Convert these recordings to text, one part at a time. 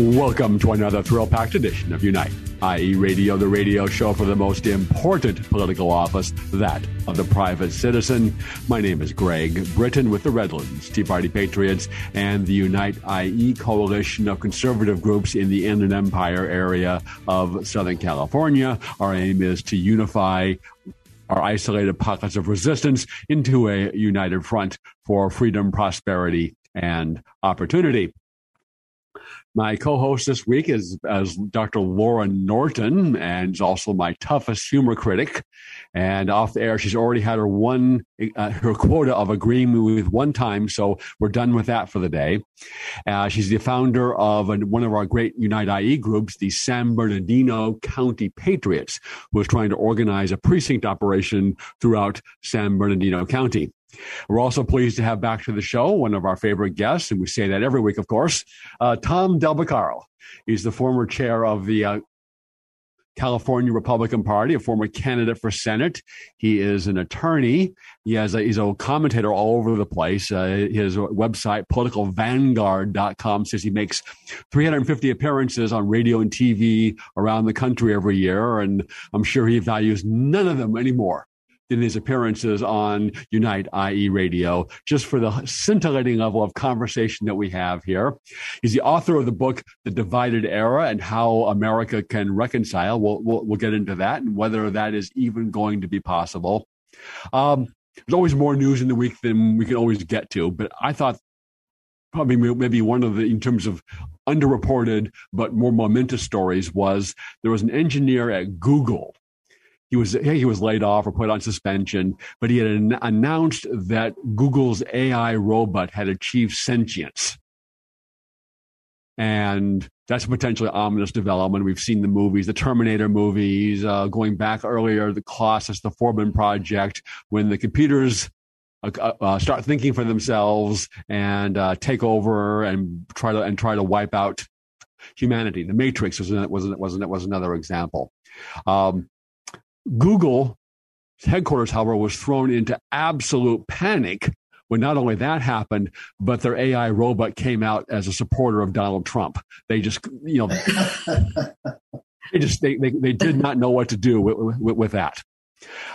Welcome to another thrill-packed edition of Unite IE Radio, the radio show for the most important political office, that of the private citizen. My name is Greg Britton with the Redlands Tea Party Patriots and the Unite IE Coalition of conservative groups in the Inland Empire area of Southern California. Our aim is to unify our isolated pockets of resistance into a united front for freedom, prosperity, and opportunity. My co-host this week is Dr. Laura Norton, and is also my toughest humor critic. And off the air, she's already had her quota of agreeing with one time, so we're done with that for the day. She's the founder of one of our great Unite IE groups, the San Bernardino County Patriots, who is trying to organize a precinct operation throughout San Bernardino County. We're also pleased to have back to the show one of our favorite guests, and we say that every week, of course, Tom Del Beccaro. He's the former chair of the California Republican Party, a former candidate for Senate. He is an attorney. He's a commentator all over the place. His website, politicalvanguard.com, says he makes 350 appearances on radio and TV around the country every year, and I'm sure he values none of them anymore in his appearances on Unite IE Radio, just for the scintillating level of conversation that we have here. He's the author of the book, The Divided Era and How America Can Reconcile. We'll get into that and whether that is even going to be possible. There's always more news in the week than we can always get to, but I thought probably maybe one of the, in terms of underreported but more momentous stories, was there was an engineer at Google. He was laid off or put on suspension, but he had announced that Google's AI robot had achieved sentience. And that's a potentially ominous development. We've seen the movies, the Terminator movies, going back earlier, the Colossus, the Foreman Project, when the computers start thinking for themselves and take over and try to wipe out humanity. The Matrix was another example. Google's headquarters, however, was thrown into absolute panic when not only that happened, but their AI robot came out as a supporter of Donald Trump. They just, they did not know what to do with that.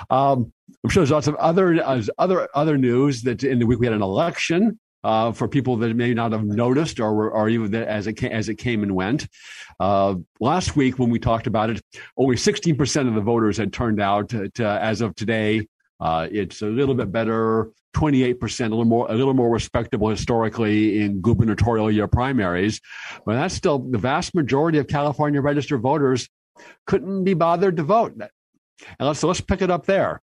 I'm sure there's lots of other news that in the week we had an election. For people that may not have noticed or even as it came and went. Last week when we talked about it, only 16% of the voters had turned out. As of today, it's a little bit better, 28%, a little more respectable historically in gubernatorial year primaries. But that's still the vast majority of California registered voters couldn't be bothered to vote. And let's pick it up there.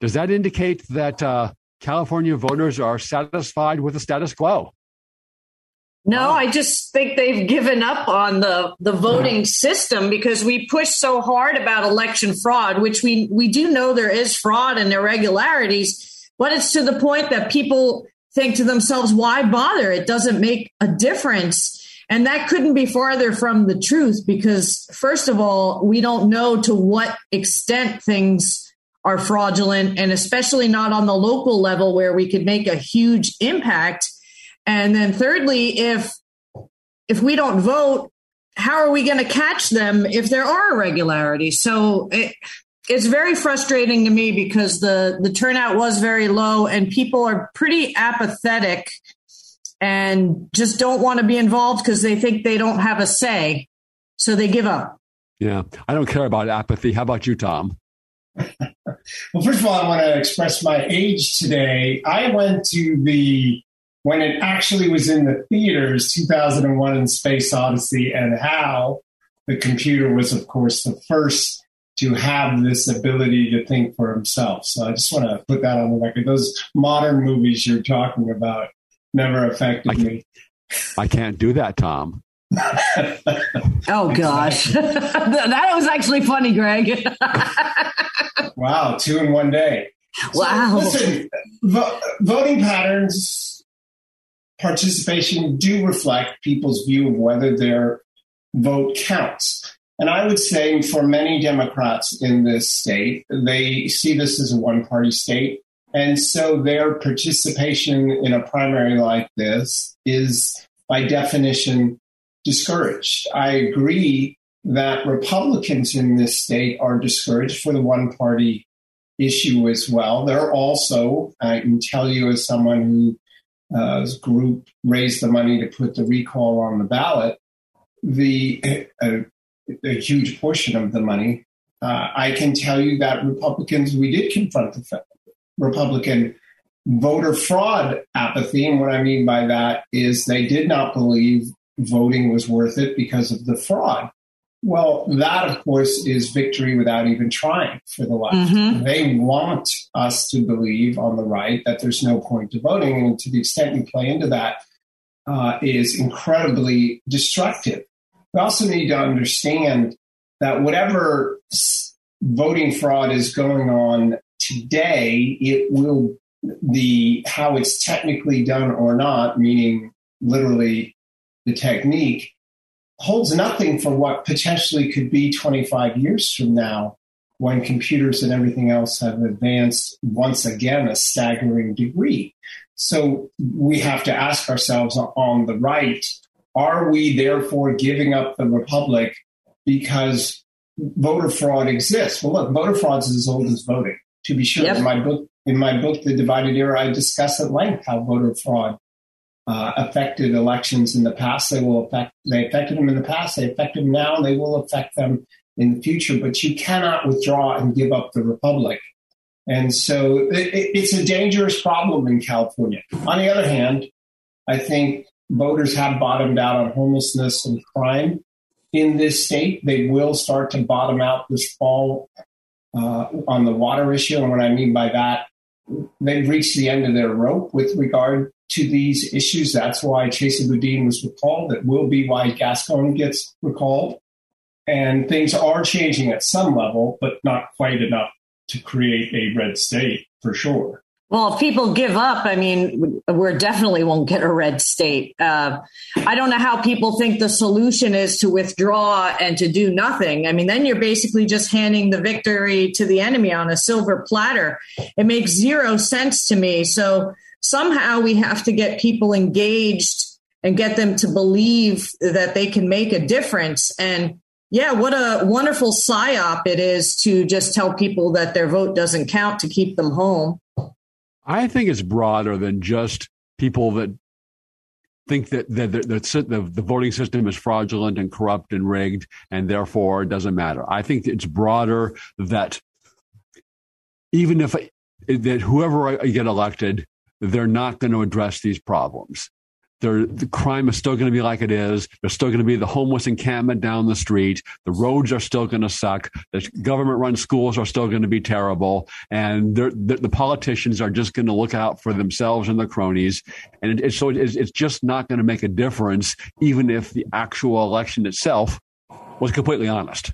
Does that indicate that California voters are satisfied with the status quo? No, I just think they've given up on the voting system because we push so hard about election fraud, which we do know there is fraud and irregularities, but it's to the point that people think to themselves, why bother? It doesn't make a difference. And that couldn't be farther from the truth because, first of all, we don't know to what extent things are fraudulent, and especially not on the local level where we could make a huge impact. And then thirdly, if we don't vote, how are we going to catch them if there are irregularities? So it's very frustrating to me because the turnout was very low and people are pretty apathetic and just don't want to be involved because they think they don't have a say. So they give up. Yeah. I don't care about apathy. How about you, Tom? Well, first of all, I want to express my age today. I went to when it actually was in the theaters, 2001: A Space Odyssey, and how the computer was, of course, the first to have this ability to think for himself. So I just want to put that on the record. Those modern movies you're talking about never affected me. I can't do that, Tom. Oh, gosh. That was actually funny, Greg. Wow, two in one day. Wow. So, listen, voting patterns, participation do reflect people's view of whether their vote counts. And I would say for many Democrats in this state, they see this as a one-party state. And so their participation in a primary like this is, by definition, discouraged. I agree that Republicans in this state are discouraged for the one-party issue as well. They're also, I can tell you as someone whose group raised the money to put the recall on the ballot, a huge portion of the money, I can tell you that Republicans, we did confront the Republican voter fraud apathy. And what I mean by that is they did not believe voting was worth it because of the fraud. Well, that, of course, is victory without even trying for the left. Mm-hmm. They want us to believe on the right that there's no point to voting. And to the extent you play into that is incredibly destructive. We also need to understand that whatever voting fraud is going on today, how it's technically done or not, meaning literally the technique, holds nothing for what potentially could be 25 years from now when computers and everything else have advanced once again a staggering degree. So we have to ask ourselves on the right, are we therefore giving up the republic because voter fraud exists? Well, look, voter fraud is as old as voting, to be sure. Yep. In my book, The Divided Era, I discuss at length how voter fraud affected elections in the past. They affected them in the past. They affect them now. They will affect them in the future. But you cannot withdraw and give up the republic. And so it's a dangerous problem in California. On the other hand, I think voters have bottomed out on homelessness and crime in this state. They will start to bottom out this fall on the water issue. And what I mean by that, they've reached the end of their rope with regard to these issues. That's why Chesa Boudin was recalled. That will be why Gascon gets recalled. And things are changing at some level, but not quite enough to create a red state, for sure. Well, if people give up, I mean, we definitely won't get a red state. I don't know how people think the solution is to withdraw and to do nothing. I mean, then you're basically just handing the victory to the enemy on a silver platter. It makes zero sense to me. So somehow we have to get people engaged and get them to believe that they can make a difference. And yeah, what a wonderful psyop it is to just tell people that their vote doesn't count to keep them home. I think it's broader than just people that think that the voting system is fraudulent and corrupt and rigged and therefore it doesn't matter. I think it's broader that even if whoever get elected, they're not going to address these problems. The crime is still going to be like it is. There's still going to be the homeless encampment down the street. The roads are still going to suck. The government-run schools are still going to be terrible. And the politicians are just going to look out for themselves and their cronies. And it's just not going to make a difference, even if the actual election itself was completely honest.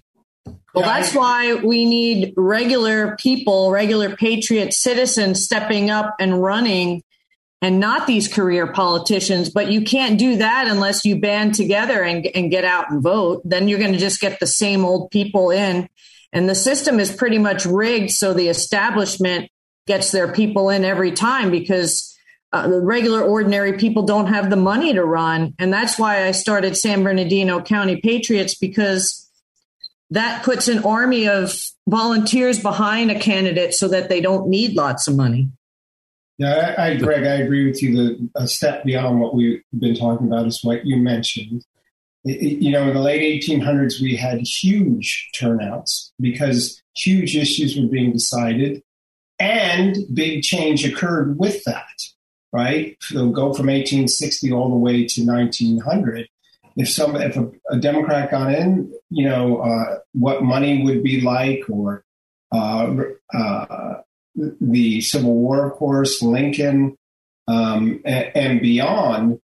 Well, that's why we need regular people, regular patriot citizens stepping up and running and not these career politicians. But you can't do that unless you band together and get out and vote. Then you're going to just get the same old people in. And the system is pretty much rigged. So the establishment gets their people in every time because the regular, ordinary people don't have the money to run. And that's why I started San Bernardino County Patriots, because that puts an army of volunteers behind a candidate so that they don't need lots of money. Yeah, Greg, I agree with you. A step beyond what we've been talking about is what you mentioned. In the late 1800s, we had huge turnouts because huge issues were being decided and big change occurred with that, right? So go from 1860 all the way to 1900. if a Democrat got in, what money would be like, or the Civil War, of course, Lincoln, and beyond.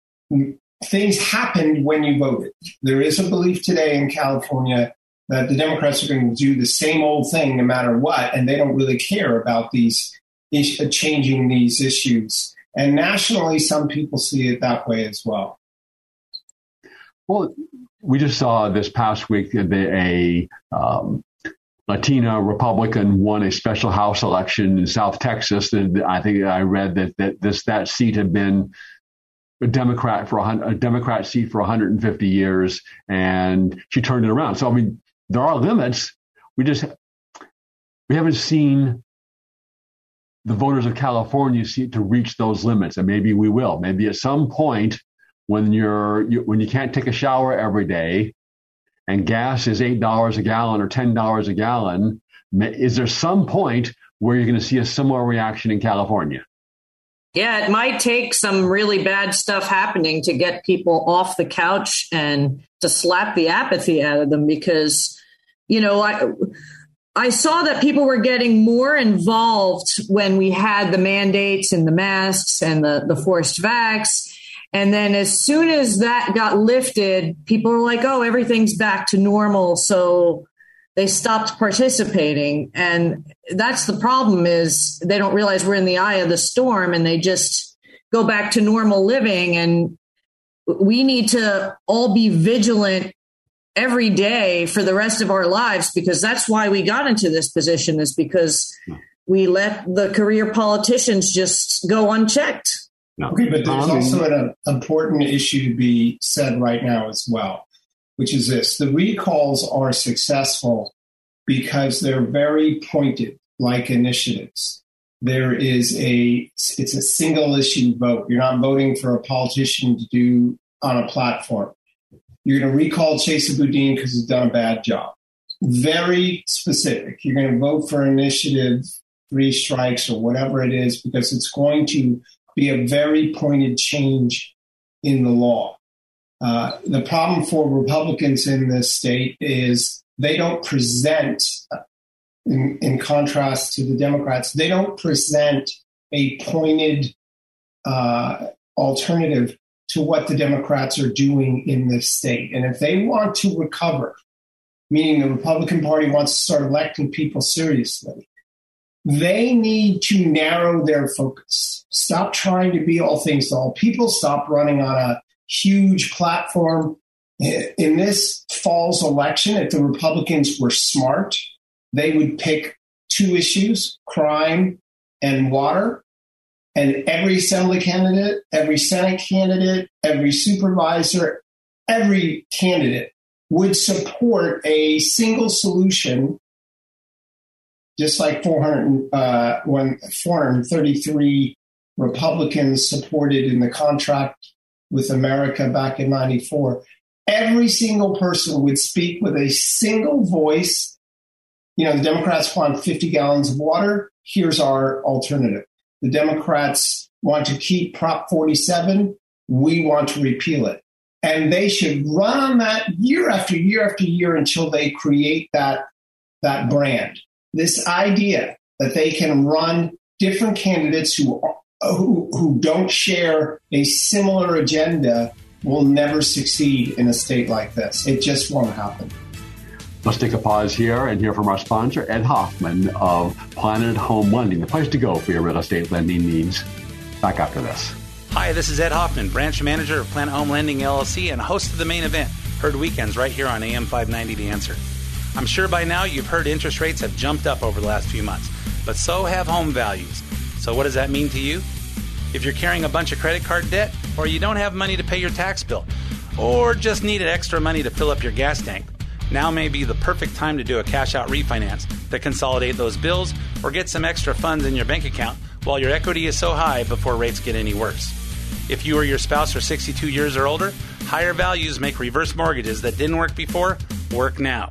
Things happened when you voted. There is a belief today in California that the Democrats are going to do the same old thing no matter what, and they don't really care about changing these issues. And nationally, some people see it that way as well. Well, we just saw this past week that a Latina Republican won a special House election in South Texas. And I think I read that seat had been a Democrat seat for 150 years, and she turned it around. So, I mean, there are limits. We haven't seen the voters of California to reach those limits, and maybe we will. Maybe at some point, when you can't take a shower every day, and gas is $8 a gallon or $10 a gallon, is there some point where you're going to see a similar reaction in California? Yeah, it might take some really bad stuff happening to get people off the couch and to slap the apathy out of them, because, I saw that people were getting more involved when we had the mandates and the masks and the forced vax. And then as soon as that got lifted, people were like, oh, everything's back to normal. So they stopped participating. And that's the problem, is they don't realize we're in the eye of the storm, and they just go back to normal living. And we need to all be vigilant every day for the rest of our lives, because that's why we got into this position, is because we let the career politicians just go unchecked. Okay, but there's also an important issue to be said right now as well, which is this. The recalls are successful because they're very pointed, like initiatives. There is it's a single issue vote. You're not voting for a politician to do on a platform. You're going to recall Chesa Boudin because he's done a bad job. Very specific. You're going to vote for initiative 3 strikes or whatever it is, because it's going to be a very pointed change in the law. The problem for Republicans in this state is they don't present, in contrast to the Democrats, they don't present a pointed alternative to what the Democrats are doing in this state. And if they want to recover, meaning the Republican Party wants to start electing people seriously, they need to narrow their focus. Stop trying to be all things to all people. Stop running on a huge platform. In this fall's election, if the Republicans were smart, they would pick 2 issues, crime and water. And every assembly candidate, every Senate candidate, every supervisor, every candidate would support a single solution, just like 433 Republicans supported in the Contract with America back in 1994. Every single person would speak with a single voice. The Democrats want 50 gallons of water. Here's our alternative. The Democrats want to keep Prop 47. We want to repeal it. And they should run on that year after year after year until they create that brand. This idea that they can run different candidates who don't share a similar agenda will never succeed in a state like this. It just won't happen. Let's take a pause here and hear from our sponsor, Ed Hoffman of Planet Home Lending, the place to go for your real estate lending needs. Back after this. Hi, this is Ed Hoffman, branch manager of Planet Home Lending, LLC, and host of The Main Event, heard weekends right here on AM 590 The Answer. I'm sure by now you've heard interest rates have jumped up over the last few months, but so have home values. So what does that mean to you? If you're carrying a bunch of credit card debt, or you don't have money to pay your tax bill, or just needed extra money to fill up your gas tank, now may be the perfect time to do a cash-out refinance to consolidate those bills or get some extra funds in your bank account while your equity is so high before rates get any worse. If you or your spouse are 62 years or older, higher values make reverse mortgages that didn't work before work now.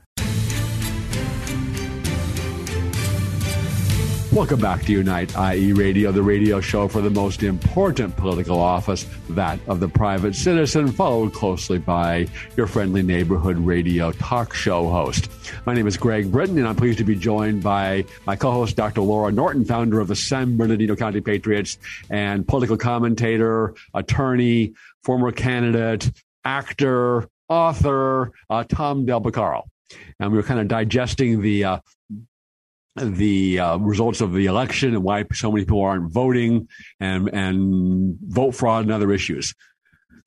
Welcome back to Unite IE Radio, the radio show for the most important political office, that of the private citizen, followed closely by your friendly neighborhood radio talk show host. My name is Greg Britton, and I'm pleased to be joined by my co-host, Dr. Laura Norton, founder of the San Bernardino County Patriots and political commentator, attorney, former candidate, actor, author, Tom Del Beccaro. And we were kind of digesting the results of the election and why so many people aren't voting, and vote fraud and other issues.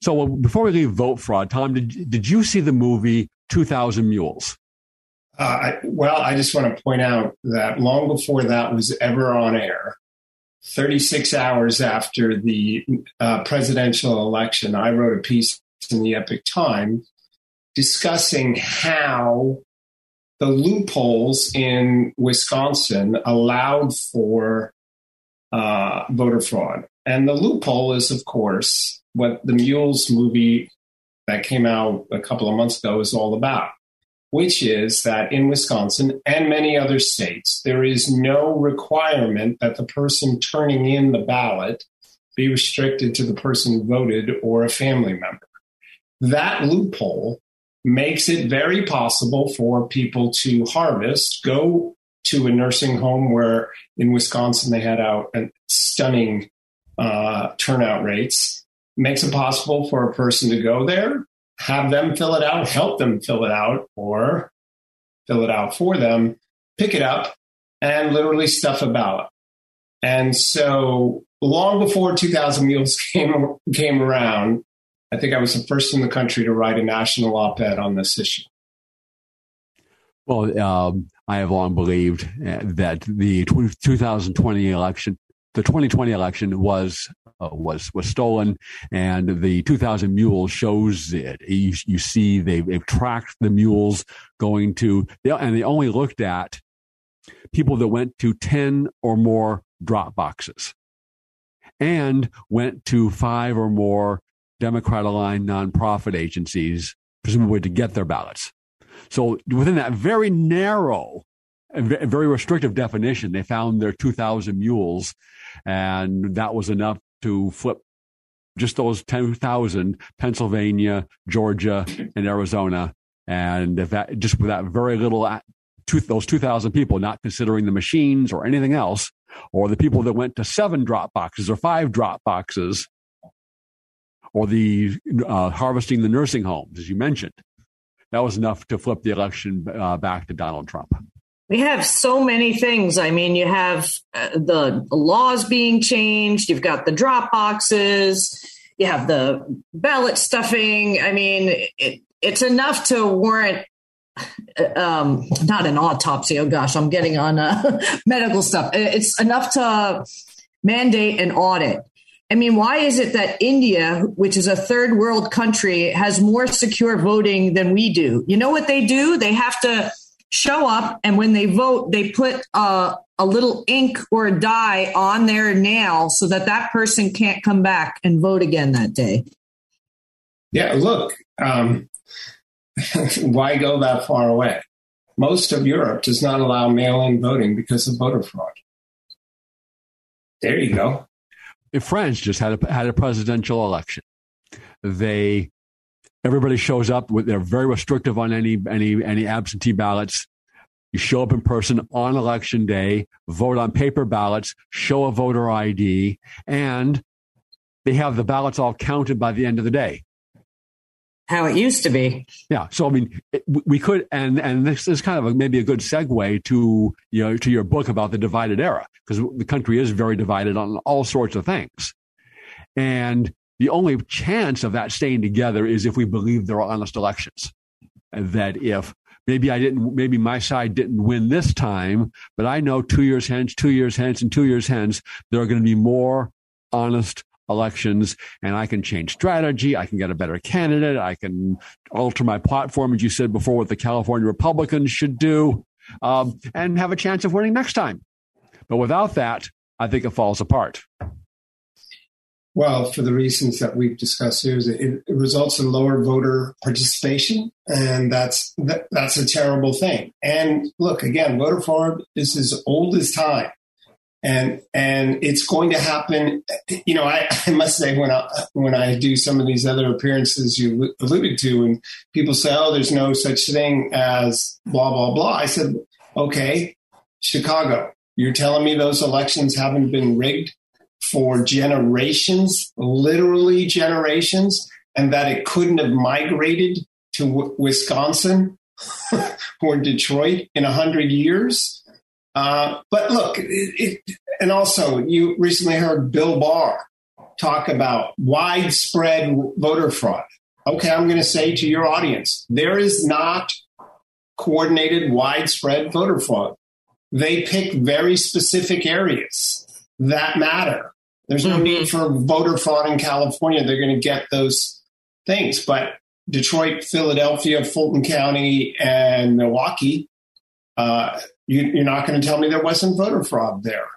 So before we leave vote fraud, Tom, did you see the movie 2000 Mules? I just want to point out that long before that was ever on air, 36 hours after the presidential election, I wrote a piece in the Epoch Times discussing how the loopholes in Wisconsin allowed for voter fraud. And the loophole is, of course, what the Mules movie that came out a couple of months ago is all about, which is that in Wisconsin and many other states, there is no requirement that the person turning in the ballot be restricted to the person who voted or a family member. That loophole makes it very possible for people to harvest, go to a nursing home where in Wisconsin they had out stunning turnout rates, makes it possible for a person to go there, have them fill it out, help them fill it out or fill it out for them, pick it up, and literally stuff a ballot. And so long before 2000 Mules came around, I think I was the first in the country to write a national op-ed on this issue. Well, I have long believed that the 2020 election, the 2020 election was stolen, and the 2000 Mules shows it. You see, they've tracked the mules going to, and they only looked at people that went to 10 or more drop boxes and went to 5 or more Democrat-aligned nonprofit agencies, presumably to get their ballots. So within that very narrow and very restrictive definition, they found their 2,000 mules, and that was enough to flip just those 10,000, Pennsylvania, Georgia, and Arizona. And if that, just with that very little, those 2,000 people, not considering the machines or anything else, or the people that went to 7 drop boxes or 5 drop boxes, or the harvesting the nursing homes, as you mentioned, that was enough to flip the election back to Donald Trump. We have so many things. I mean, you have the laws being changed. You've got the drop boxes. You have the ballot stuffing. I mean, it's enough to warrant not an autopsy. Oh, gosh, I'm getting on medical stuff. It's enough to mandate an audit. I mean, why is it that India, which is a third world country, has more secure voting than we do? You know what they do? They have to show up, and when they vote, they put a little ink or a dye on their nail so that that person can't come back and vote again that day. Yeah, look, why go that far away? Most of Europe does not allow mail-in voting because of voter fraud. There you go. France just had a presidential election. Everybody shows up. They're very restrictive on any absentee ballots. You show up in person on election day, vote on paper ballots, show a voter ID, and they have the ballots all counted by the end of the day. How it used to be. Yeah. So, I mean, we could, and this is kind of maybe a good segue to your book about the divided era, because the country is very divided on all sorts of things. And the only chance of that staying together is if we believe there are honest elections, and that if maybe my side didn't win this time, but I know 2 years hence, and 2 years hence, there are going to be more honest elections, and I can change strategy. I can get a better candidate. I can alter my platform, as you said before, what the California Republicans should do, and have a chance of winning next time. But without that, I think it falls apart. Well, for the reasons that we've discussed here, it results in lower voter participation, and that's a terrible thing. And look, again, voter fraud is as old as time, and it's going to happen. You know, I must say, when I do some of these other appearances you alluded to, and people say, "Oh, there's no such thing as blah blah blah," I said, "Okay, Chicago, you're telling me those elections haven't been rigged for generations, literally generations, and that it couldn't have migrated to Wisconsin or Detroit in 100 years. But look, and also you recently heard Bill Barr talk about widespread voter fraud. Okay, I'm going to say to your audience, there is not coordinated widespread voter fraud. They pick very specific areas that matter. There's no need for voter fraud in California. They're going to get those things. But Detroit, Philadelphia, Fulton County, and Milwaukee, you're not going to tell me there wasn't voter fraud there.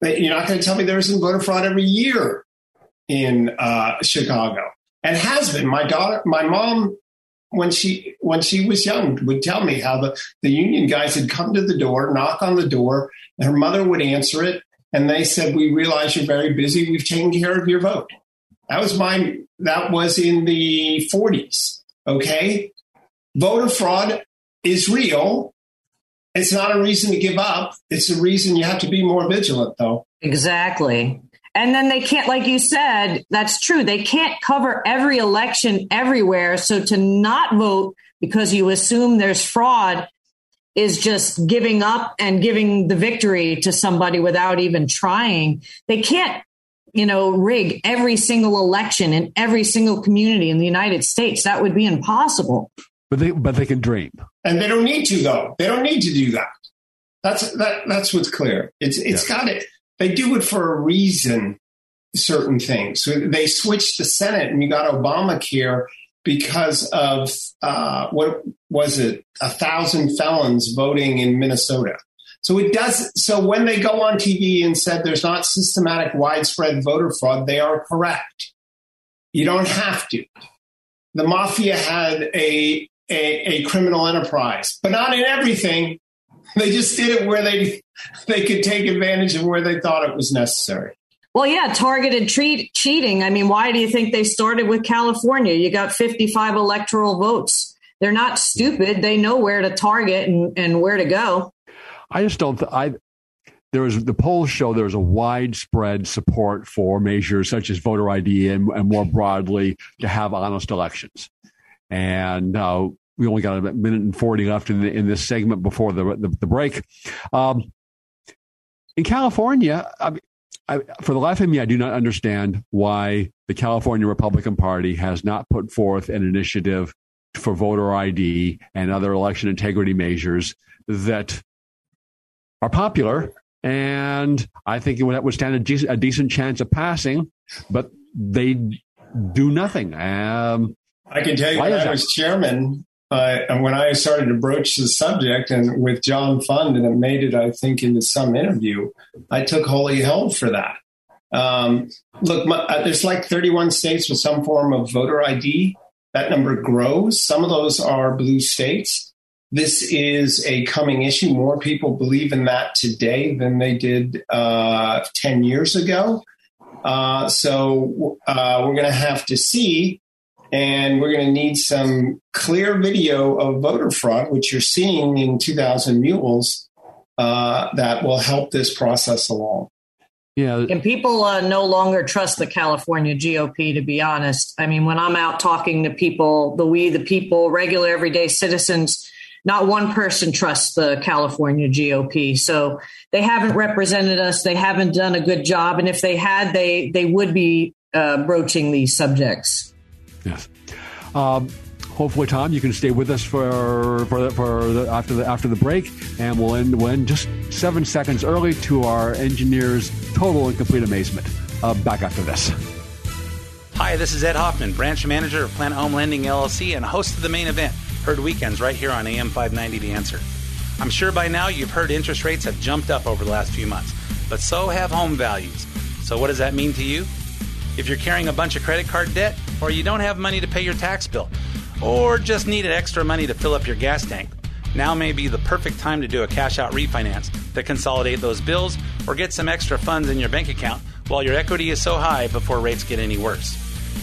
But you're not going to tell me there isn't voter fraud every year in Chicago. And has been. My mom, when she was young, would tell me how the union guys had come to the door, knock on the door, and her mother would answer it. And they said, "We realize you're very busy. We've taken care of your vote." That was in the 40s. Okay. Voter fraud is real. It's not a reason to give up. It's a reason you have to be more vigilant, though. Exactly. And then they can't, like you said, that's true. They can't cover every election everywhere. So to not vote because you assume there's fraud is just giving up and giving the victory to somebody without even trying. They can't, rig every single election in every single community in the United States. That would be impossible. But they can dream. And they don't need to, though. They don't need to do that. That's what's clear. They do it for a reason, certain things. So they switched the Senate and you got Obamacare because of, 1,000 felons voting in Minnesota. So it does. So when they go on TV and said there's not systematic widespread voter fraud, they are correct. You don't have to. The mafia had a criminal enterprise, but not in everything. They just did it where they could take advantage of where they thought it was necessary. Well, yeah, targeted cheating. I mean, why do you think they started with California? You got 55 electoral votes. They're not stupid. They know where to target and where to go. I just don't. The polls show there's a widespread support for measures such as voter ID and more broadly to have honest elections. And we only got a minute and 40 left in this segment before the break. In California, for the life of me, I do not understand why the California Republican Party has not put forth an initiative for voter ID and other election integrity measures that are popular. And I think that would stand a decent chance of passing, but they do nothing. I can tell you, when I was chairman, and when I started to broach the subject and with John Fund, and it made it, I think, into some interview, I took holy hell for that. Look, there's like 31 states with some form of voter ID. That number grows. Some of those are blue states. This is a coming issue. More people believe in that today than they did 10 years ago. So we're going to have to see. And we're going to need some clear video of voter fraud, which you're seeing in 2000 Mules, that will help this process along. Yeah. And people no longer trust the California GOP, to be honest. I mean, when I'm out talking to people, the people, regular everyday citizens, not one person trusts the California GOP. So they haven't represented us. They haven't done a good job. And if they had, they would be broaching these subjects. Yes. Hopefully, Tom, you can stay with us for after the break, and we'll end just 7 seconds early to our engineer's total and complete amazement. Back after this. Hi, this is Ed Hoffman, branch manager of Planet Home Lending, LLC, and host of The Main Event, heard weekends right here on AM 590 The Answer. I'm sure by now you've heard interest rates have jumped up over the last few months, but so have home values. So what does that mean to you? If you're carrying a bunch of credit card debt, or you don't have money to pay your tax bill, or just needed extra money to fill up your gas tank, now may be the perfect time to do a cash-out refinance to consolidate those bills or get some extra funds in your bank account while your equity is so high before rates get any worse.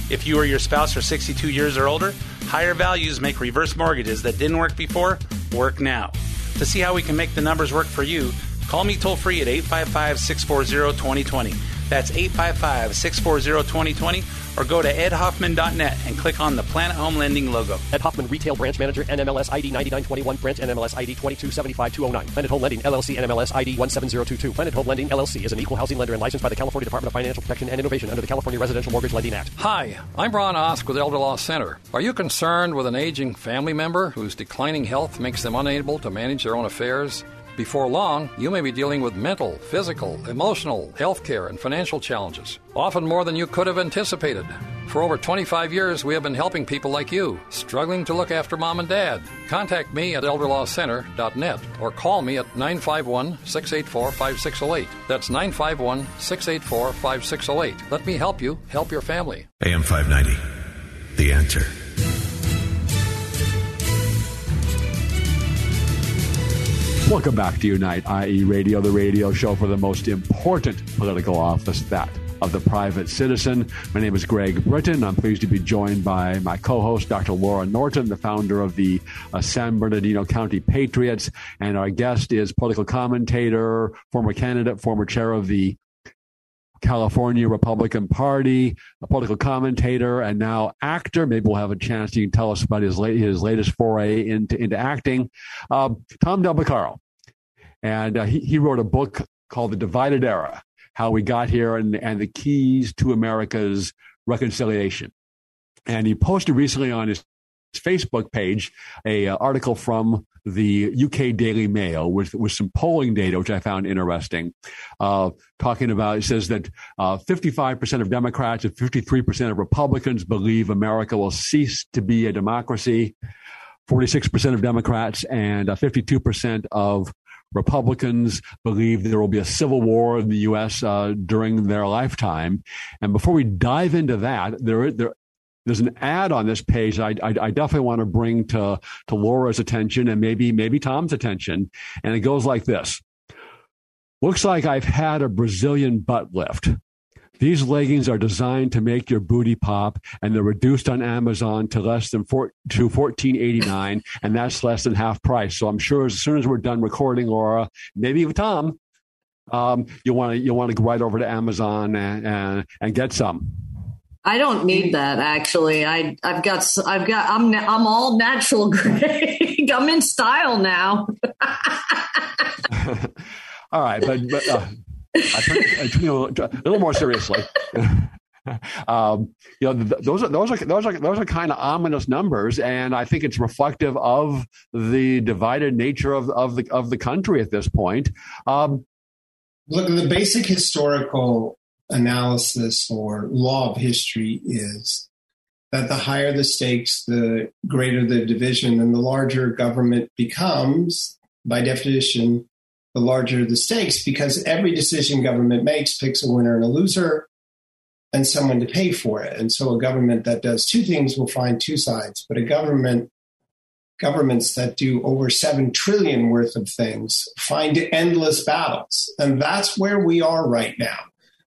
If you or your spouse are 62 years or older, higher values make reverse mortgages that didn't work before work now. To see how we can make the numbers work for you, call me toll-free at 855-640-2020. That's 855-640-2020, or go to edhoffman.net and click on the Planet Home Lending logo. Ed Hoffman, Retail Branch Manager, NMLS ID 9921, Branch NMLS ID 2275209. Planet Home Lending, LLC, NMLS ID 17022. Planet Home Lending, LLC is an equal housing lender and licensed by the California Department of Financial Protection and Innovation under the California Residential Mortgage Lending Act. Hi, I'm Ron Osk with Elder Law Center. Are you concerned with an aging family member whose declining health makes them unable to manage their own affairs? Before long, you may be dealing with mental, physical, emotional, healthcare, and financial challenges, often more than you could have anticipated. For over 25 years, we have been helping people like you, struggling to look after mom and dad. Contact me at elderlawcenter.net or call me at 951-684-5608. That's 951-684-5608. Let me help you help your family. AM 590, The Answer. Welcome back to Unite IE Radio, the radio show for the most important political office, that of the private citizen. My name is Greg Britton. I'm pleased to be joined by my co-host, Dr. Laura Norton, the founder of the San Bernardino County Patriots. And our guest is political commentator, former candidate, former chair of the California Republican Party, a political commentator, and now actor. Maybe we'll have a chance you can tell us about his latest foray into acting. Tom Del Beccaro. And he wrote a book called The Divided Era, How We Got Here and the Keys to America's Reconciliation. And he posted recently on his Facebook page an article from the UK Daily Mail with some polling data, which I found interesting, talking about, it says that 55% of Democrats and 53% of Republicans believe America will cease to be a democracy. 46% of Democrats and 52% of Republicans believe there will be a civil war in the U.S. During their lifetime. And before we dive into that, there's an ad on this page that I definitely want to bring to Laura's attention and maybe Tom's attention. And it goes like this. Looks like I've had a Brazilian butt lift. These leggings are designed to make your booty pop, and they're reduced on Amazon to less than $14.89, and that's less than half price. So I'm sure as soon as we're done recording, Laura, maybe even Tom, you'll want to go right over to Amazon and get some. I don't need that, actually. I'm all natural, Greg. I'm in style now. All right, but a little more seriously. Those are kind of ominous numbers, and I think it's reflective of the divided nature of the country at this point. Look, the basic historical analysis or law of history is that the higher the stakes, the greater the division, and the larger government becomes, by definition, the larger the stakes, because every decision government makes picks a winner and a loser and someone to pay for it. And so a government that does two things will find two sides, but governments that do over 7 trillion worth of things find endless battles. And that's where we are right now.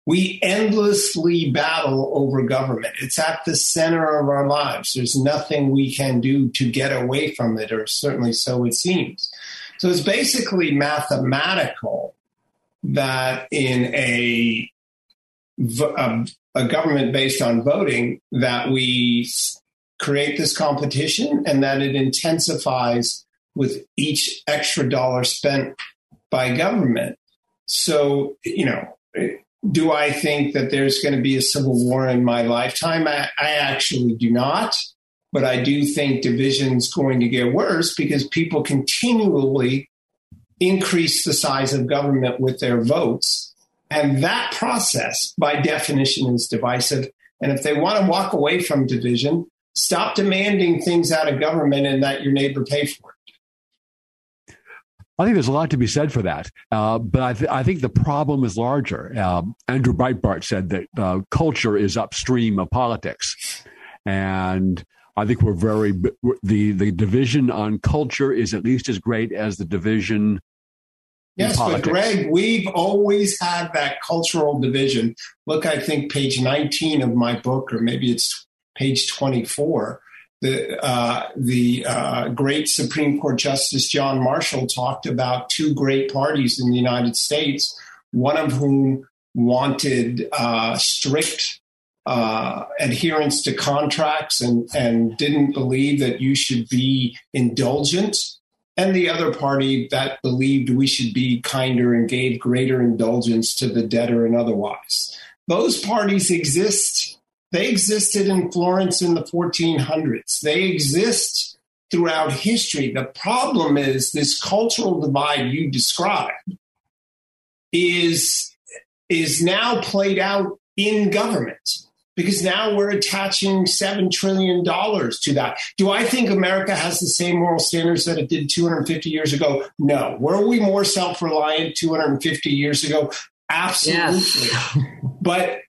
We endlessly battle over government. It's at the center of our lives. There's nothing we can do to get away from it, or certainly so it seems. So it's basically mathematical that in a government based on voting, that we create this competition and that it intensifies with each extra dollar spent by government. So, do I think that there's going to be a civil war in my lifetime? I actually do not. But I do think division's going to get worse because people continually increase the size of government with their votes. And that process, by definition, is divisive. And if they want to walk away from division, stop demanding things out of government and let your neighbor pay for it. I think there's a lot to be said for that, but I think the problem is larger. Andrew Breitbart said that culture is upstream of politics, and I think we're the division on culture is at least as great as the division in politics. Yes, but Greg, we've always had that cultural division. Look, I think page 19 of my book, or maybe it's page 24. The great Supreme Court Justice John Marshall talked about two great parties in the United States, one of whom wanted strict adherence to contracts and didn't believe that you should be indulgent, and the other party that believed we should be kinder and gave greater indulgence to the debtor and otherwise. Those parties exist. They existed in Florence in the 1400s. They exist throughout history. The problem is this cultural divide you described is now played out in government because now we're attaching $7 trillion to that. Do I think America has the same moral standards that it did 250 years ago? No. Were we more self-reliant 250 years ago? Absolutely. Yes. But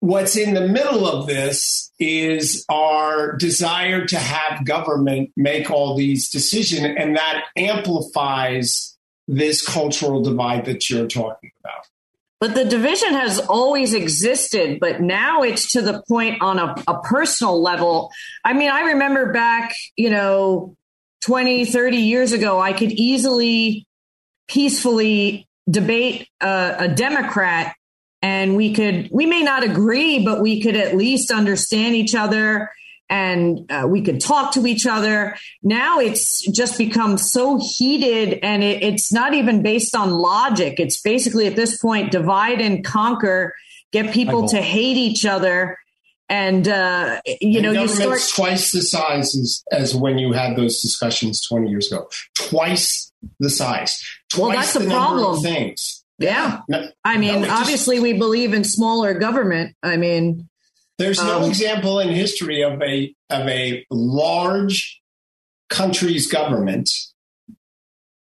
what's in the middle of this is our desire to have government make all these decisions, and that amplifies this cultural divide that you're talking about. But the division has always existed, but now it's to the point on a personal level. I mean, I remember back, 20, 30 years ago, I could easily, peacefully debate a Democrat. And we may not agree, but we could at least understand each other and we could talk to each other. Now it's just become so heated and it's not even based on logic. It's basically at this point, divide and conquer, get people to hate each other. And, you start twice the size as when you had those discussions 20 years ago, twice the size, twice that's the problem. Number of things. Yeah. Obviously, we believe in smaller government. I mean, there's no example in history of a large country's government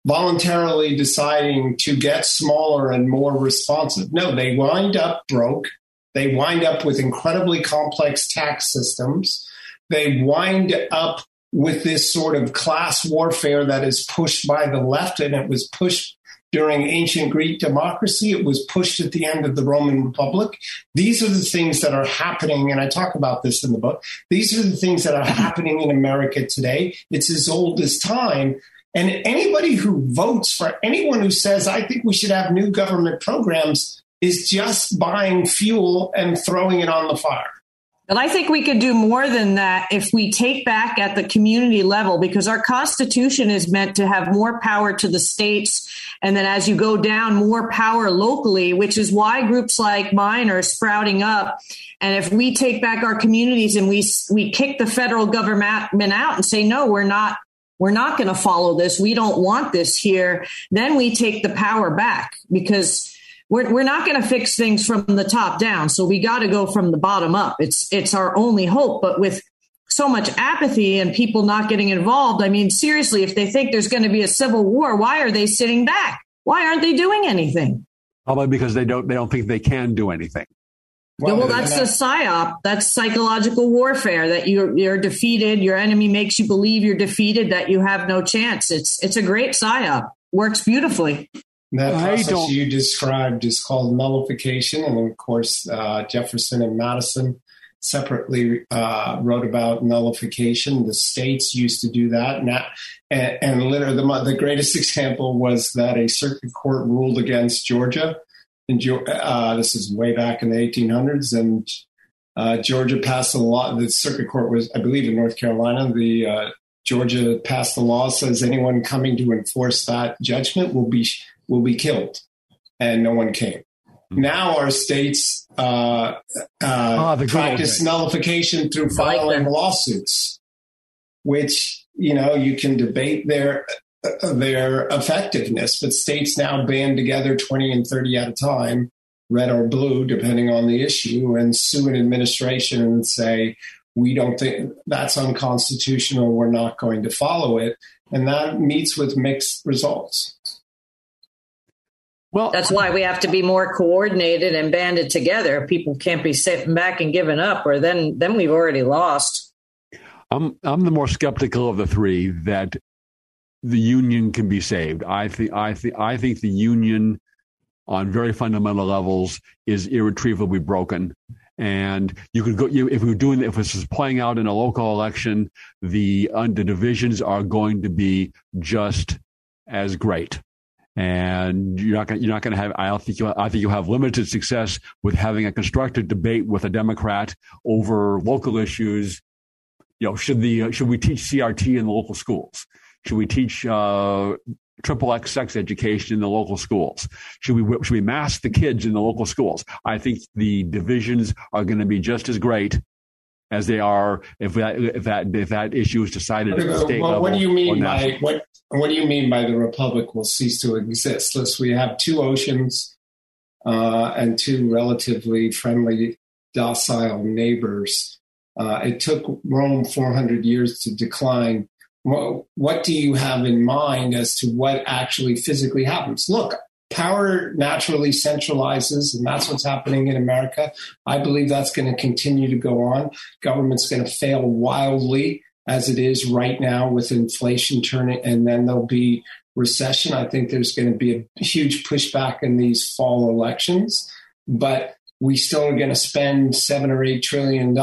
voluntarily deciding to get smaller and more responsive. No, they wind up broke. They wind up with incredibly complex tax systems. They wind up with this sort of class warfare that is pushed by the left, and it was pushed during ancient Greek democracy, it was pushed at the end of the Roman Republic. These are the things that are happening, and I talk about this in the book. These are the things that are happening in America today. It's as old as time. And anybody who votes for anyone who says, I think we should have new government programs, is just buying fuel and throwing it on the fire. And I think we could do more than that if we take back at the community level, because our Constitution is meant to have more power to the states. And then as you go down, more power locally, which is why groups like mine are sprouting up. And if we take back our communities and we kick the federal government out and say, no, we're not going to follow this. We don't want this here. Then we take the power back because we're not going to fix things from the top down. So we got to go from the bottom up. It's our only hope. But with so much apathy and people not getting involved. I mean, seriously, if they think there's going to be a civil war, why are they sitting back? Why aren't they doing anything? Probably because they don't think they can do anything. Well, that's a psyop. That's psychological warfare that you're defeated. Your enemy makes you believe you're defeated, that you have no chance. It's a great psyop. Works beautifully. That process you described is called nullification. And of course, Jefferson and Madison separately wrote about nullification. The states used to do that. And literally the greatest example was that a circuit court ruled against Georgia. And this is way back in the 1800s. And Georgia passed a law. The circuit court was, I believe, in North Carolina. The Georgia passed the law says anyone coming to enforce that judgment will be killed. And no one came. Now our states practice nullification through filing lawsuits, which, you can debate their effectiveness. But states now band together 20 and 30 at a time red or blue, depending on the issue, and sue an administration and say, we don't think that's unconstitutional, we're not going to follow it. And that meets with mixed results. Well, that's why we have to be more coordinated and banded together. People can't be sitting back and giving up, or then we've already lost. I'm the more skeptical of the three that the union can be saved. I think the union on very fundamental levels is irretrievably broken. And you could go if this is playing out in a local election, the divisions are going to be just as great. And you're not going to have. I think you'll have limited success with having a constructive debate with a Democrat over local issues. You know, should we teach CRT in the local schools? Should we teach XXX sex education in the local schools? Should we mask the kids in the local schools? I think the divisions are going to be just as great as they are if that issue is decided at the state level. What do you mean by what do you mean by the republic will cease to exist? We have two oceans and two relatively friendly, docile neighbors. It took Rome 400 years to decline. What do you have in mind as to what actually physically happens? Look, power naturally centralizes, and that's what's happening in America. I believe that's going to continue to go on. Government's going to fail wildly as it is right now with inflation turning, and then there'll be recession. I think there's going to be a huge pushback in these fall elections, but we still are going to spend $7 or $8 trillion.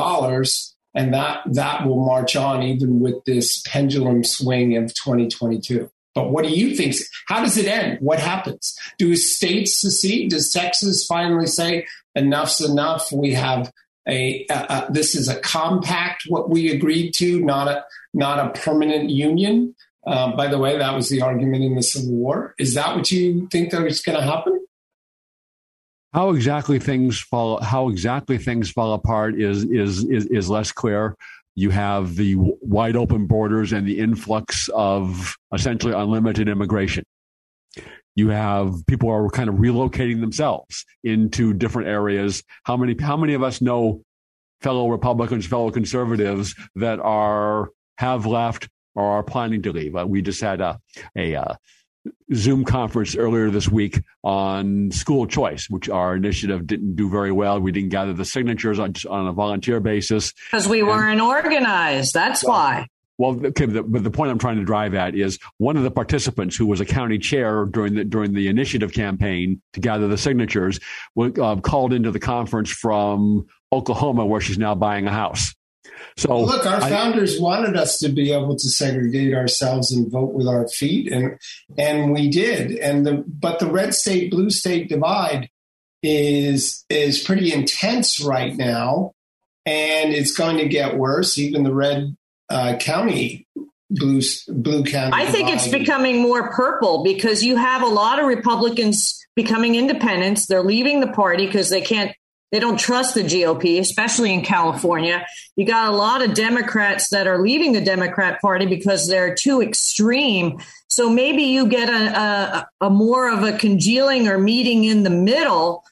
And that will march on even with this pendulum swing of 2022. But what do you think? How does it end? What happens? Do states secede? Does Texas finally say enough's enough? We have this is a compact, what we agreed to, not a permanent union. By the way, that was the argument in the Civil War. Is that what you think that is going to happen? How exactly things fall apart is less clear. You have the wide open borders and the influx of essentially unlimited immigration. You have people are kind of relocating themselves into different areas. How many of us know fellow Republicans, fellow conservatives that have left or are planning to leave? We just had a Zoom conference earlier this week on school choice, which our initiative didn't do very well. We didn't gather the signatures on a volunteer basis. Because we weren't organized. That's why. Well, okay, but the point I'm trying to drive at is one of the participants who was a county chair during the initiative campaign to gather the signatures was called into the conference from Oklahoma, where she's now buying a house. So look, our founders wanted us to be able to segregate ourselves and vote with our feet, and we did. But the red state, blue state divide is pretty intense right now, and it's going to get worse. Even the red county, blue county. I think it's becoming more purple because you have a lot of Republicans becoming independents. They're leaving the party because they can't. They don't trust the GOP, especially in California. You got a lot of Democrats that are leaving the Democrat Party because they're too extreme. So maybe you get a more of a congealing or meeting in the middle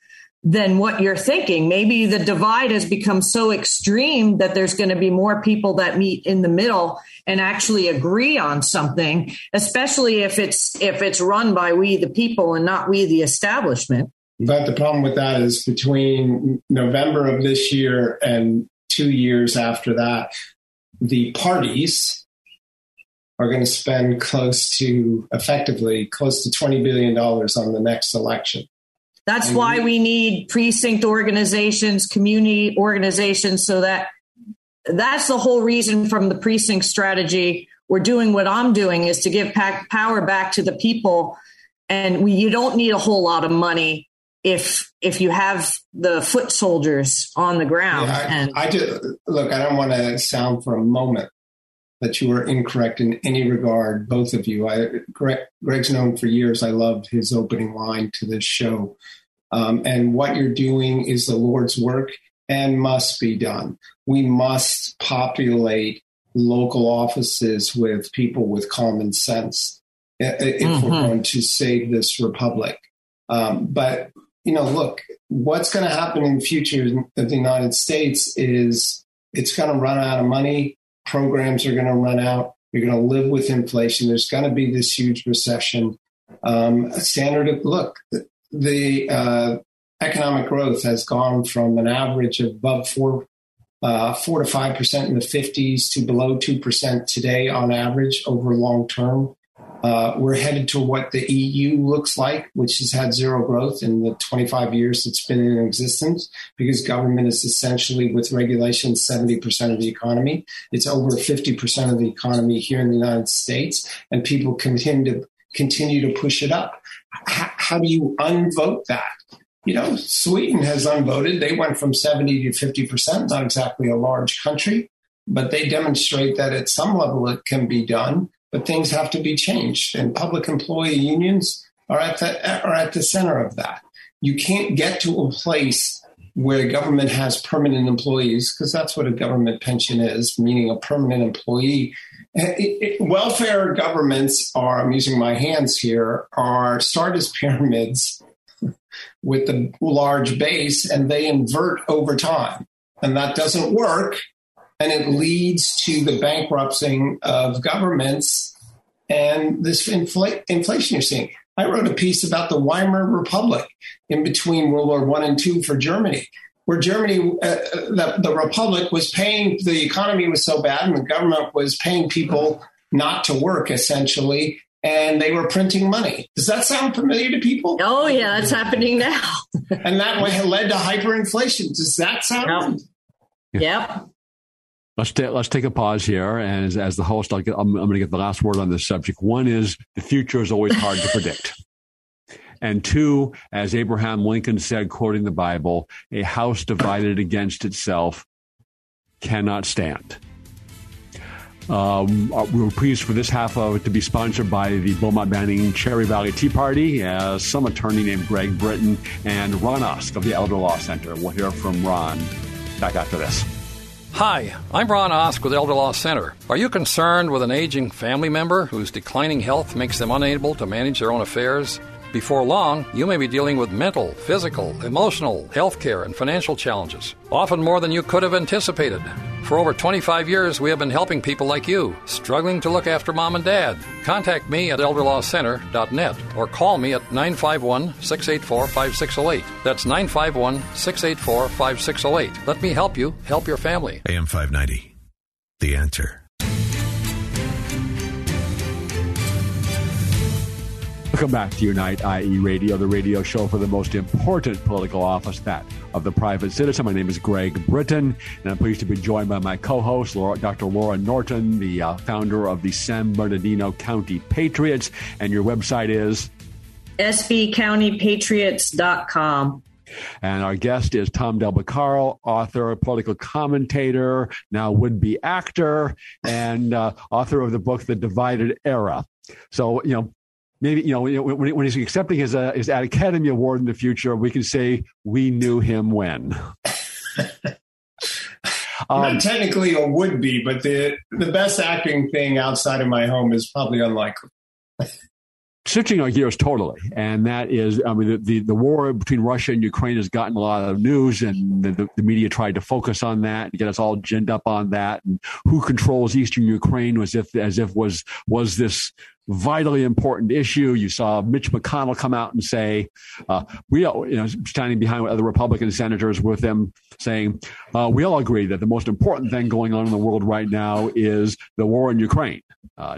than what you're thinking. Maybe the divide has become so extreme that there's going to be more people that meet in the middle and actually agree on something, especially if it's run by we the people and not we the establishment. But the problem with that is between November of this year and 2 years after that, the parties are going to spend effectively close to $20 billion on the next election. That's why we need precinct organizations, community organizations, so that's the whole reason from the precinct strategy. We're doing what I'm doing is to give power back to the people. And you don't need a whole lot of money if you have the foot soldiers on the ground. Yeah, I do. Look, I don't want to sound for a moment that you were incorrect in any regard, both of you. Greg's known for years. I loved his opening line to this show. And what you're doing is the Lord's work and must be done. We must populate local offices with people with common sense if we're going to save this republic. But you know, look, what's going to happen in the future of the United States is it's going to run out of money. Programs are going to run out. You're going to live with inflation. There's going to be this huge recession. The economic growth has gone from an average of above 4 to 5% in the 50s to below 2% today on average over long term. We're headed to what the EU looks like, which has had zero growth in the 25 years it's been in existence because government is essentially, with regulation, 70% of the economy. It's over 50% of the economy here in the United States, and people continue to push it up. How do you unvote that? You know, Sweden has unvoted. They went from 70 to 50%, not exactly a large country, but they demonstrate that at some level it can be done. But things have to be changed, and public employee unions are at the center of that. You can't get to a place where government has permanent employees, because that's what a government pension is, meaning a permanent employee. Welfare governments are, I'm using my hands here, are started as pyramids with a large base, and they invert over time. And that doesn't work. And it leads to the bankrupting of governments and this inflation you're seeing. I wrote a piece about the Weimar Republic in between World War I and II for Germany, where the Republic was paying, the economy was so bad and the government was paying people not to work, essentially, and they were printing money. Does that sound familiar to people? Oh, yeah, it's happening now. And that led to hyperinflation. Does that sound familiar? Yep. Let's take a pause here, and as the host, I'm going to get the last word on this subject. One is the future is always hard to predict. And two, as Abraham Lincoln said, quoting the Bible, a house divided against itself cannot stand. We were pleased for this half of it to be sponsored by the Beaumont Banning Cherry Valley Tea Party, some attorney named Greg Britton, and Ron Osk of the Elder Law Center. We'll hear from Ron back after this. Hi, I'm Ron Osk with Elder Law Center. Are you concerned with an aging family member whose declining health makes them unable to manage their own affairs? Before long, you may be dealing with mental, physical, emotional, healthcare, and financial challenges, often more than you could have anticipated. For over 25 years, we have been helping people like you, struggling to look after mom and dad. Contact me at elderlawcenter.net or call me at 951-684-5608. That's 951-684-5608. Let me help you help your family. AM 590, The Answer. Welcome back to Unite IE Radio, the radio show for the most important political office, that of the private citizen. My name is Greg Britton, and I'm pleased to be joined by my co-host, Dr. Laura Norton, the founder of the San Bernardino County Patriots. And your website is? sbcountypatriots.com. And our guest is Tom Del Beccaro, author, political commentator, now would-be actor, and author of the book, The Divided Era. So, Maybe, when he's accepting his Academy Award in the future, we can say we knew him when. Not technically a would-be, but the best acting thing outside of my home is probably unlikely. Switching our gears totally, and that is, the war between Russia and Ukraine has gotten a lot of news, and the media tried to focus on that and get us all ginned up on that. And who controls eastern Ukraine was this vitally important issue. You saw Mitch McConnell come out and say, standing behind with other Republican senators with him, saying, we all agree that the most important thing going on in the world right now is the war in Ukraine.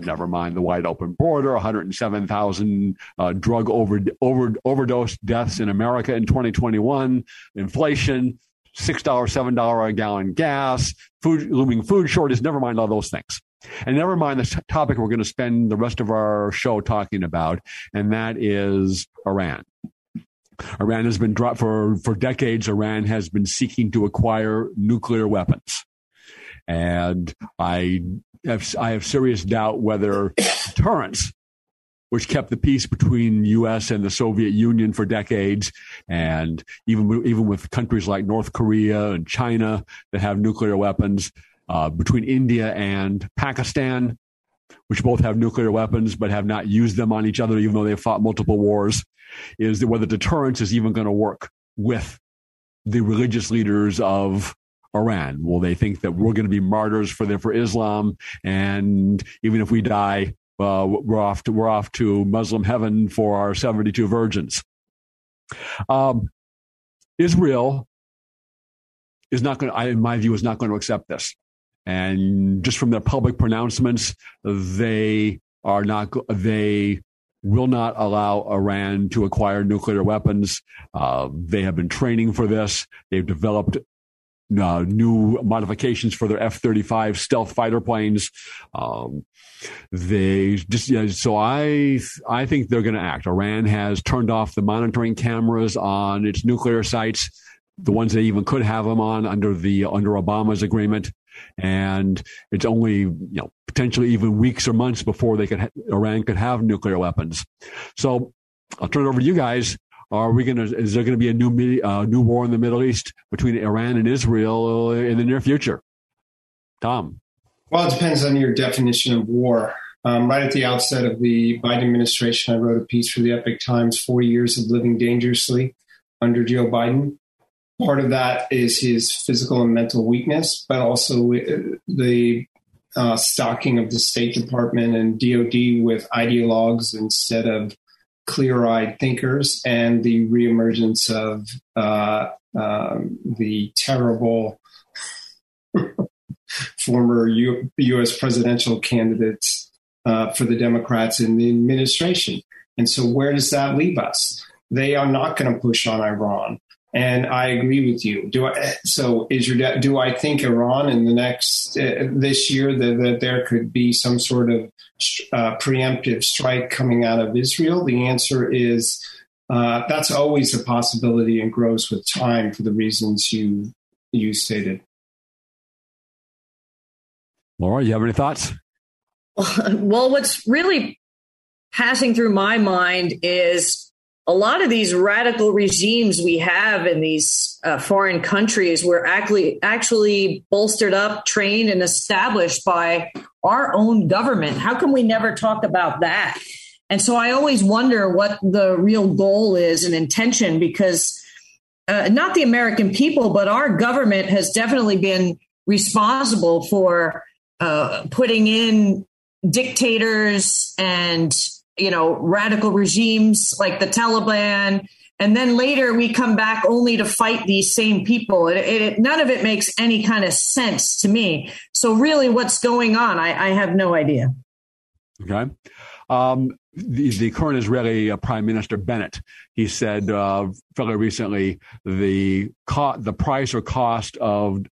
Never mind the wide open border, 107,000 drug overdose deaths in America in 2021, inflation, $6, $7 a gallon gas, looming food shortage, never mind all those things. And never mind the topic we're going to spend the rest of our show talking about, and that is Iran. Iran has been dropped for decades. Iran has been seeking to acquire nuclear weapons. And I have serious doubt whether deterrence, which kept the peace between the U.S. and the Soviet Union for decades, and even with countries like North Korea and China that have nuclear weapons, between India and Pakistan, which both have nuclear weapons but have not used them on each other, even though they've fought multiple wars, is that whether deterrence is even going to work with the religious leaders of Iran. Will they think that we're going to be martyrs for Islam, and even if we die, we're off to Muslim heaven for our 72 virgins? Israel is not going, in my view, is not going to accept this. And just from their public pronouncements, they will not allow Iran to acquire nuclear weapons. They have been training for this. They've developed new modifications for their F-35 stealth fighter planes. I think they're going to act. Iran has turned off the monitoring cameras on its nuclear sites, the ones they even could have them on under Obama's agreement. And it's only potentially even weeks or months before Iran could have nuclear weapons. So I'll turn it over to you guys. Is there going to be a new war in the Middle East between Iran and Israel in the near future? Tom. Well, it depends on your definition of war. Right at the outset of the Biden administration, I wrote a piece for the Epoch Times, 4 Years of Living Dangerously Under Joe Biden. Part of that is his physical and mental weakness, but also the stocking of the State Department and DOD with ideologues instead of clear-eyed thinkers, and the reemergence of the terrible former U.S. presidential candidates for the Democrats in the administration. And so where does that leave us? They are not going to push on Iran. And I agree with you. Do I think Iran in the next this year that there could be some sort of preemptive strike coming out of Israel? The answer is that's always a possibility and grows with time for the reasons you stated. Laura, you have any thoughts? Well, what's really passing through my mind is a lot of these radical regimes we have in these foreign countries were actually bolstered up, trained, and established by our own government. How can we never talk about that? And so I always wonder what the real goal is and intention, because not the American people, but our government has definitely been responsible for putting in dictators and radical regimes like the Taliban. And then later we come back only to fight these same people. None of it makes any kind of sense to me. So really what's going on, I have no idea. Okay. The current Israeli Prime Minister Bennett, he said fairly recently, the price or cost of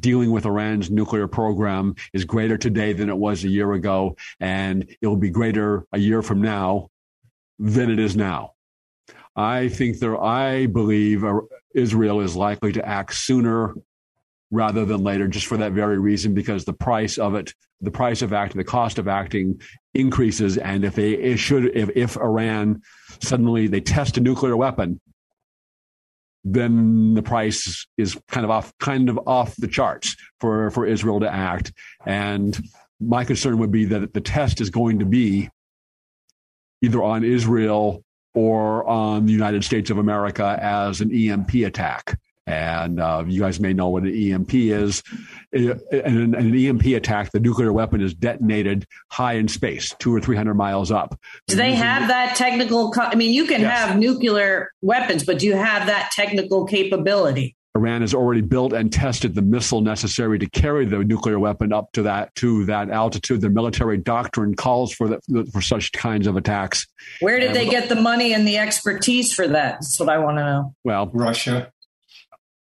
dealing with Iran's nuclear program is greater today than it was a year ago, and it will be greater a year from now than it is now. I believe Israel is likely to act sooner rather than later, just for that very reason, because the price of acting, the cost of acting increases. And if Iran suddenly they test a nuclear weapon, then the price is kind of off the charts for Israel to act. And my concern would be that the test is going to be either on Israel or on the United States of America as an EMP attack. And you guys may know what an EMP is. An EMP attack, the nuclear weapon is detonated high in space, 200 or 300 miles up. Do they have that technical? You can have nuclear weapons, but do you have that technical capability? Iran has already built and tested the missile necessary to carry the nuclear weapon up to that altitude. Their military doctrine calls for such kinds of attacks. Where did they get the money and the expertise for that? That's what I want to know. Well, Russia.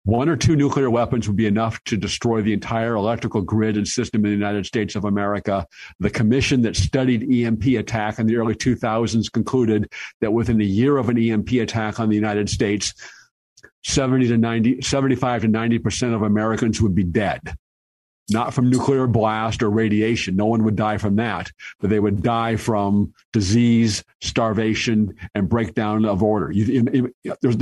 One or two nuclear weapons would be enough to destroy the entire electrical grid and system in the United States of America. The commission that studied EMP attack in the early 2000s concluded that within a year of an EMP attack on the United States, 75 to 90% of Americans would be dead. Not from nuclear blast or radiation. No one would die from that, but they would die from disease, starvation, and breakdown of order. There'd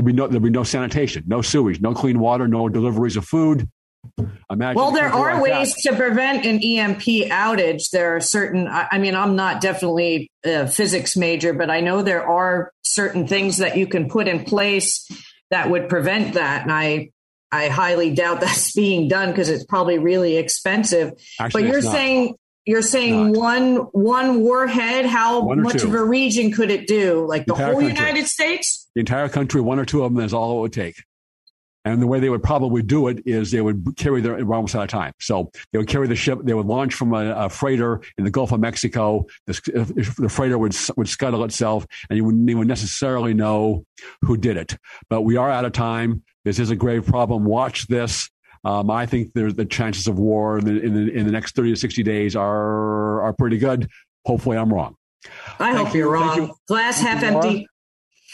be no sanitation, no sewage, no clean water, no deliveries of food, Imagine well, there are like ways that. To prevent an EMP outage. There are certain, I mean, I'm not definitely a physics major, but I know there are certain things that you can put in place that would prevent that. And I highly doubt that's being done because it's probably really expensive. Actually, but you're saying one warhead, how much of a region could it do? Like the whole United States? The entire country, one or two of them is all it would take. And the way they would probably do it is they would carry their almost out of time. So they would carry the ship. They would launch from a freighter in the Gulf of Mexico. The freighter would scuttle itself, and you wouldn't even necessarily know who did it. But we are out of time. This is a grave problem. Watch this. I think the chances of war in the next 30 to 60 days are pretty good. Hopefully, I'm wrong. I hope you're wrong. Glass half empty.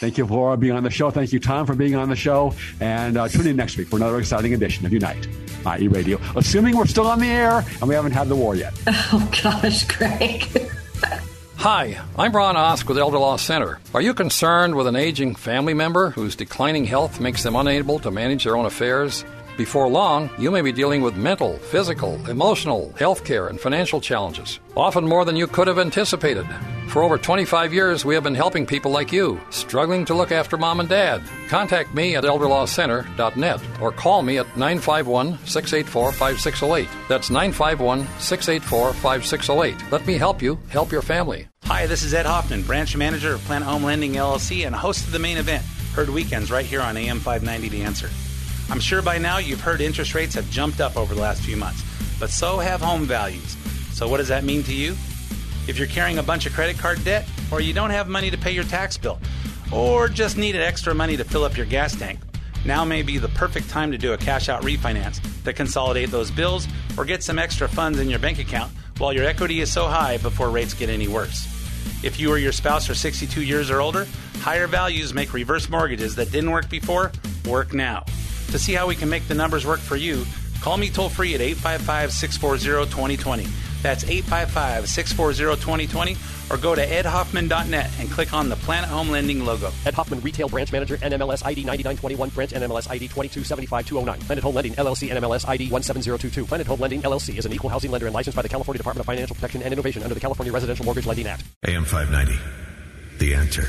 Thank you, Laura, for being on the show. Thank you, Tom, for being on the show. And tune in next week for another exciting edition of Unite IE Radio, assuming we're still on the air and we haven't had the war yet. Oh, gosh, Greg. Hi, I'm Ron Osk with Elder Law Center. Are you concerned with an aging family member whose declining health makes them unable to manage their own affairs? Before long, you may be dealing with mental, physical, emotional, healthcare, and financial challenges, often more than you could have anticipated. For over 25 years, we have been helping people like you, struggling to look after mom and dad. Contact me at elderlawcenter.net or call me at 951-684-5608. That's 951-684-5608. Let me help you help your family. Hi, this is Ed Hoffman, branch manager of Planet Home Lending, LLC, and host of The Main Event, heard weekends right here on AM 590 The Answer. I'm sure by now you've heard interest rates have jumped up over the last few months, but so have home values. So what does that mean to you? If you're carrying a bunch of credit card debt, or you don't have money to pay your tax bill, or just needed extra money to fill up your gas tank, now may be the perfect time to do a cash-out refinance to consolidate those bills or get some extra funds in your bank account while your equity is so high before rates get any worse. If you or your spouse are 62 years or older, higher values make reverse mortgages that didn't work before work now. To see how we can make the numbers work for you, call me toll-free at 855-640-2020. That's 855-640-2020, or go to edhoffman.net and click on the Planet Home Lending logo. Ed Hoffman, Retail Branch Manager, NMLS ID 9921, Branch NMLS ID 2275209. Planet Home Lending, LLC, NMLS ID 17022. Planet Home Lending, LLC, is an equal housing lender and licensed by the California Department of Financial Protection and Innovation under the California Residential Mortgage Lending Act. AM 590, The Answer.